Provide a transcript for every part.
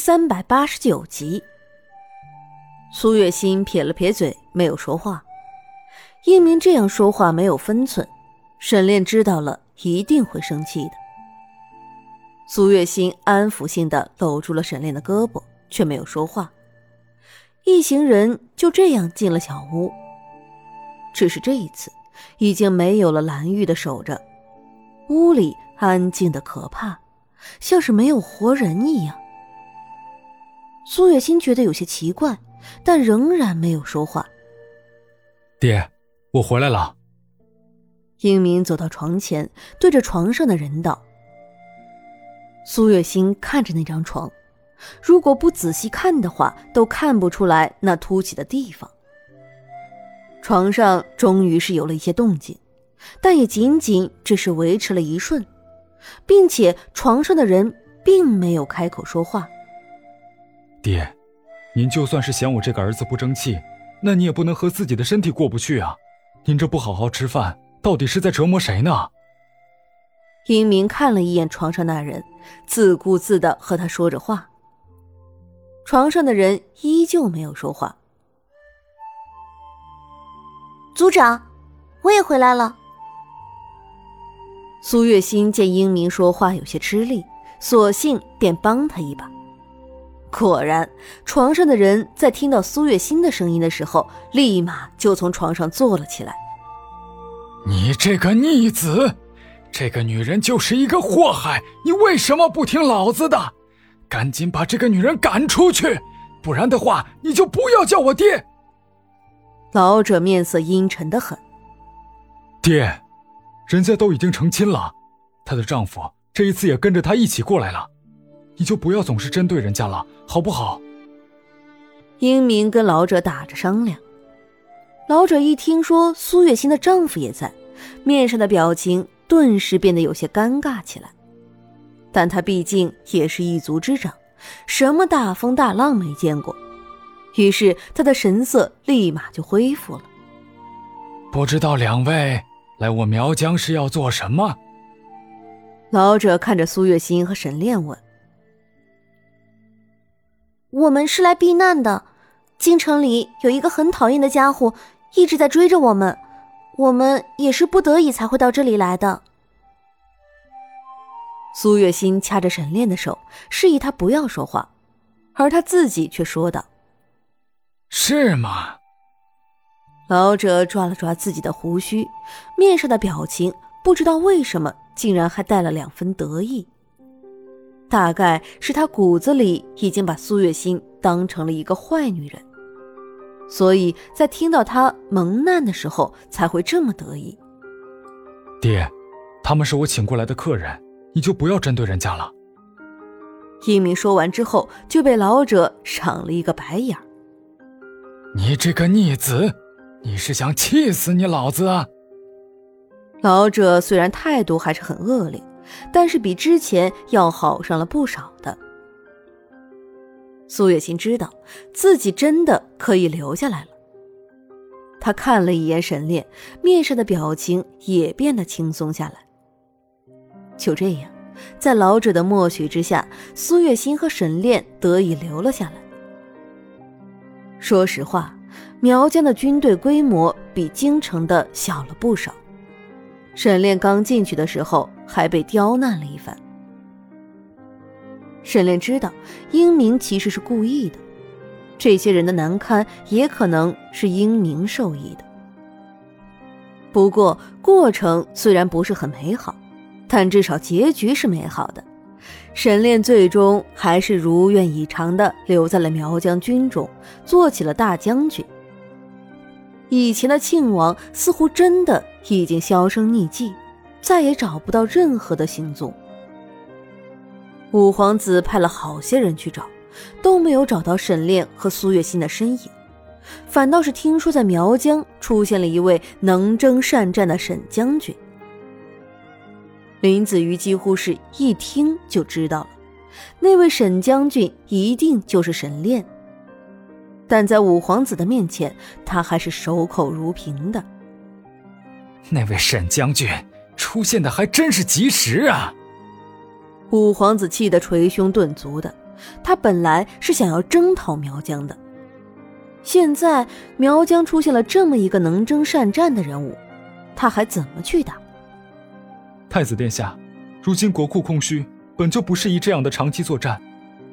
389集。苏月心撇了撇嘴，没有说话。英明这样说话没有分寸，沈炼知道了一定会生气的。苏月心安抚性地搂住了沈炼的胳膊，却没有说话。一行人就这样进了小屋，只是这一次已经没有了蓝玉的守着，屋里安静得可怕，像是没有活人一样。苏月心觉得有些奇怪，但仍然没有说话。爹，我回来了。英明走到床前，对着床上的人道。苏月心看着那张床，如果不仔细看的话，都看不出来那凸起的地方。床上终于是有了一些动静，但也仅仅只是维持了一瞬，并且床上的人并没有开口说话。爹，您就算是嫌我这个儿子不争气，那你也不能和自己的身体过不去啊，您这不好好吃饭，到底是在折磨谁呢？英明看了一眼床上那人，自顾自地和他说着话。床上的人依旧没有说话。族长，我也回来了。苏月心见英明说话有些吃力，索性便帮他一把。果然，床上的人在听到苏月心的声音的时候，立马就从床上坐了起来。你这个逆子，这个女人就是一个祸害，你为什么不听老子的？赶紧把这个女人赶出去，不然的话你就不要叫我爹。老者面色阴沉得很。爹，人家都已经成亲了，她的丈夫这一次也跟着她一起过来了，你就不要总是针对人家了，好不好？英明跟老者打着商量。老者一听说苏月心的丈夫也在，面上的表情顿时变得有些尴尬起来，但他毕竟也是一族之长，什么大风大浪没见过，于是他的神色立马就恢复了。不知道两位来我苗疆是要做什么？老者看着苏月心和沈炼问。我们是来避难的，京城里有一个很讨厌的家伙一直在追着我们，我们也是不得已才会到这里来的。苏月心掐着沈炼的手，示意他不要说话，而他自己却说道。是吗？老者抓了抓自己的胡须，面上的表情不知道为什么竟然还带了2分得意，大概是他骨子里已经把苏月心当成了一个坏女人，所以在听到他蒙难的时候才会这么得意。爹，他们是我请过来的客人，你就不要针对人家了。英明说完之后就被老者赏了一个白眼。你这个逆子，你是想气死你老子啊？老者虽然态度还是很恶劣，但是比之前要好上了不少的。苏月心知道自己真的可以留下来了，她看了一眼沈炼，面上的表情也变得轻松下来。就这样，在老者的默许之下，苏月心和沈炼得以留了下来。说实话，苗疆的军队规模比京城的小了不少，沈炼刚进去的时候还被刁难了一番。沈炼知道英明其实是故意的，这些人的难堪也可能是英明受益的。不过过程虽然不是很美好，但至少结局是美好的，沈炼最终还是如愿以偿地留在了苗疆军中，做起了大将军。以前的庆王似乎真的已经销声匿迹，再也找不到任何的行踪。五皇子派了好些人去找，都没有找到沈炼和苏月心的身影，反倒是听说在苗疆出现了一位能征善战的沈将军。林子瑜几乎是一听就知道了，那位沈将军一定就是沈炼，但在五皇子的面前，他还是守口如瓶的。那位沈将军出现的还真是及时啊！五皇子气得捶胸顿足的，他本来是想要征讨苗疆的，现在苗疆出现了这么一个能征善战的人物，他还怎么去打？太子殿下，如今国库空虚，本就不适宜这样的长期作战。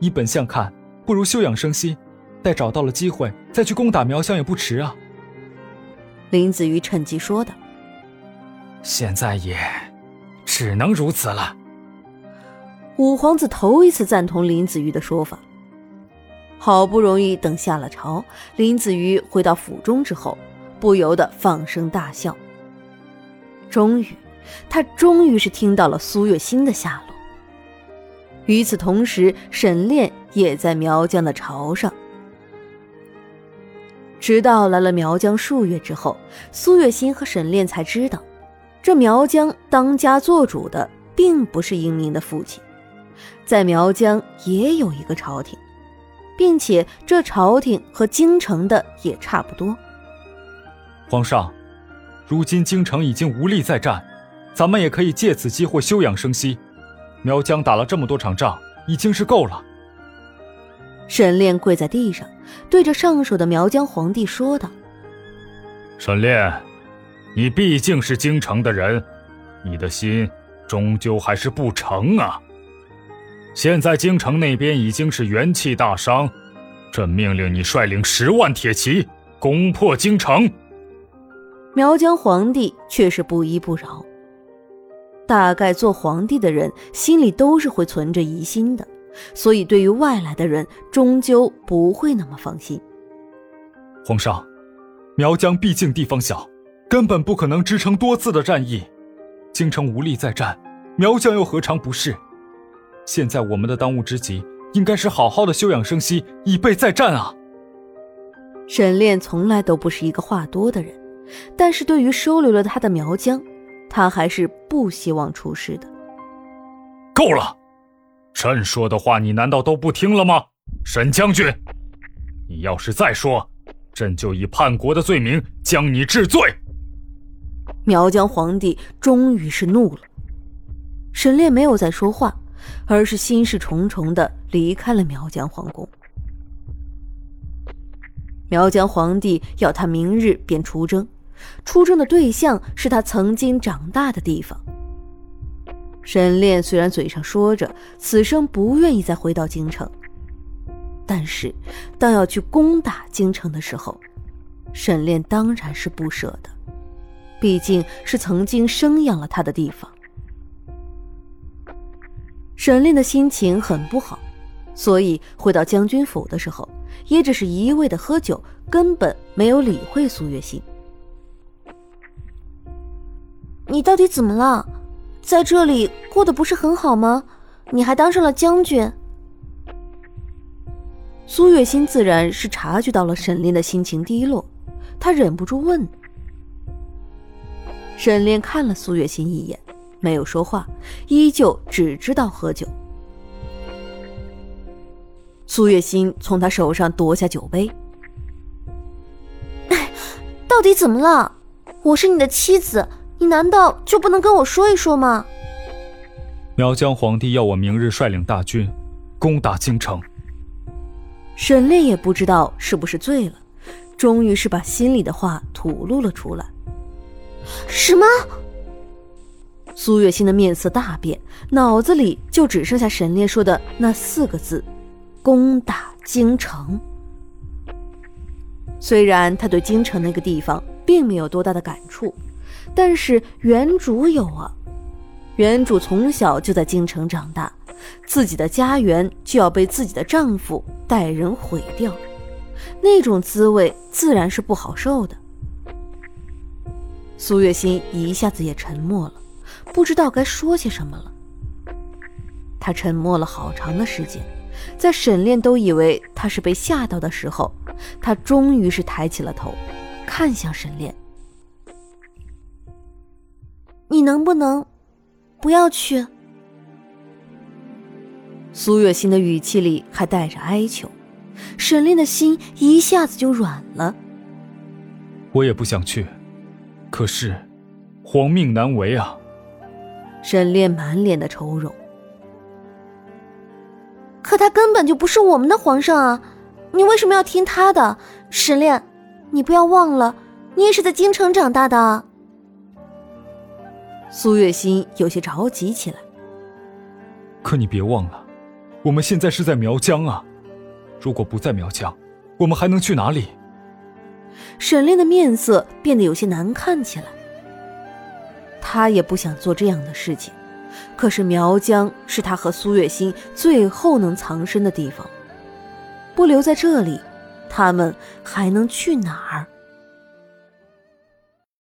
依本相看，不如休养生息，待找到了机会再去攻打苗疆也不迟啊。林子瑜趁机说的。现在也只能如此了。五皇子头一次赞同林子瑜的说法。好不容易等下了朝，林子瑜回到府中之后，不由得放声大笑。他终于是听到了苏月心的下落。与此同时，沈炼也在苗疆的朝上。直到来了苗疆数月之后，苏月心和沈炼才知道，这苗疆当家做主的并不是英明的父亲，在苗疆也有一个朝廷，并且这朝廷和京城的也差不多。皇上，如今京城已经无力再战，咱们也可以借此机会休养生息。苗疆打了这么多场仗，已经是够了。沈炼跪在地上，对着上首的苗疆皇帝说道：“沈炼，你毕竟是京城的人，你的心终究还是不诚啊。现在京城那边已经是元气大伤，朕命令你率领10万铁骑攻破京城。”苗疆皇帝却是不依不饶，大概做皇帝的人心里都是会存着疑心的，所以对于外来的人终究不会那么放心。皇上，苗疆毕竟地方小，根本不可能支撑多次的战役，京城无力再战，苗疆又何尝不是？现在我们的当务之急应该是好好的休养生息，以备再战啊。沈炼从来都不是一个话多的人，但是对于收留了他的苗疆，他还是不希望出事的。够了，朕说的话你难道都不听了吗？沈将军，你要是再说，朕就以叛国的罪名将你治罪。苗疆皇帝终于是怒了，沈炼没有再说话，而是心事重重地离开了苗疆皇宫。苗疆皇帝要他明日便出征，出征的对象是他曾经长大的地方。沈炼虽然嘴上说着此生不愿意再回到京城，但是当要去攻打京城的时候，沈炼当然是不舍的，毕竟是曾经生养了他的地方。沈炼的心情很不好，所以回到将军府的时候，也只是一味的喝酒，根本没有理会苏月心。你到底怎么了？在这里过得不是很好吗？你还当上了将军。苏月心自然是察觉到了沈炼的心情低落，她忍不住问。沈炼看了苏月心一眼，没有说话，依旧只知道喝酒。苏月心从他手上夺下酒杯。到底怎么了？我是你的妻子，你难道就不能跟我说一说吗？苗疆皇帝要我明日率领大军攻打京城。沈炼也不知道是不是醉了，终于是把心里的话吐露了出来。什么？苏月心的面色大变，脑子里就只剩下沈炼说的那4个字。攻打京城。虽然他对京城那个地方并没有多大的感触，但是原主有啊，原主从小就在京城长大，自己的家园就要被自己的丈夫带人毁掉，那种滋味自然是不好受的。苏月心一下子也沉默了，不知道该说些什么了。她沉默了好长的时间，在沈炼都以为他是被吓到的时候，他终于是抬起了头，看向沈炼。你能不能不要去？苏月心的语气里还带着哀求，沈炼的心一下子就软了。我也不想去，可是皇命难违啊。沈炼满脸的愁容。可他根本就不是我们的皇上啊，你为什么要听他的？十恋，你不要忘了，你也是在京城长大的啊。苏月心有些着急起来。可你别忘了，我们现在是在苗疆啊，如果不在苗疆，我们还能去哪里？沈炼的面色变得有些难看起来，他也不想做这样的事情，可是苗疆是他和苏月心最后能藏身的地方，不留在这里，他们还能去哪儿？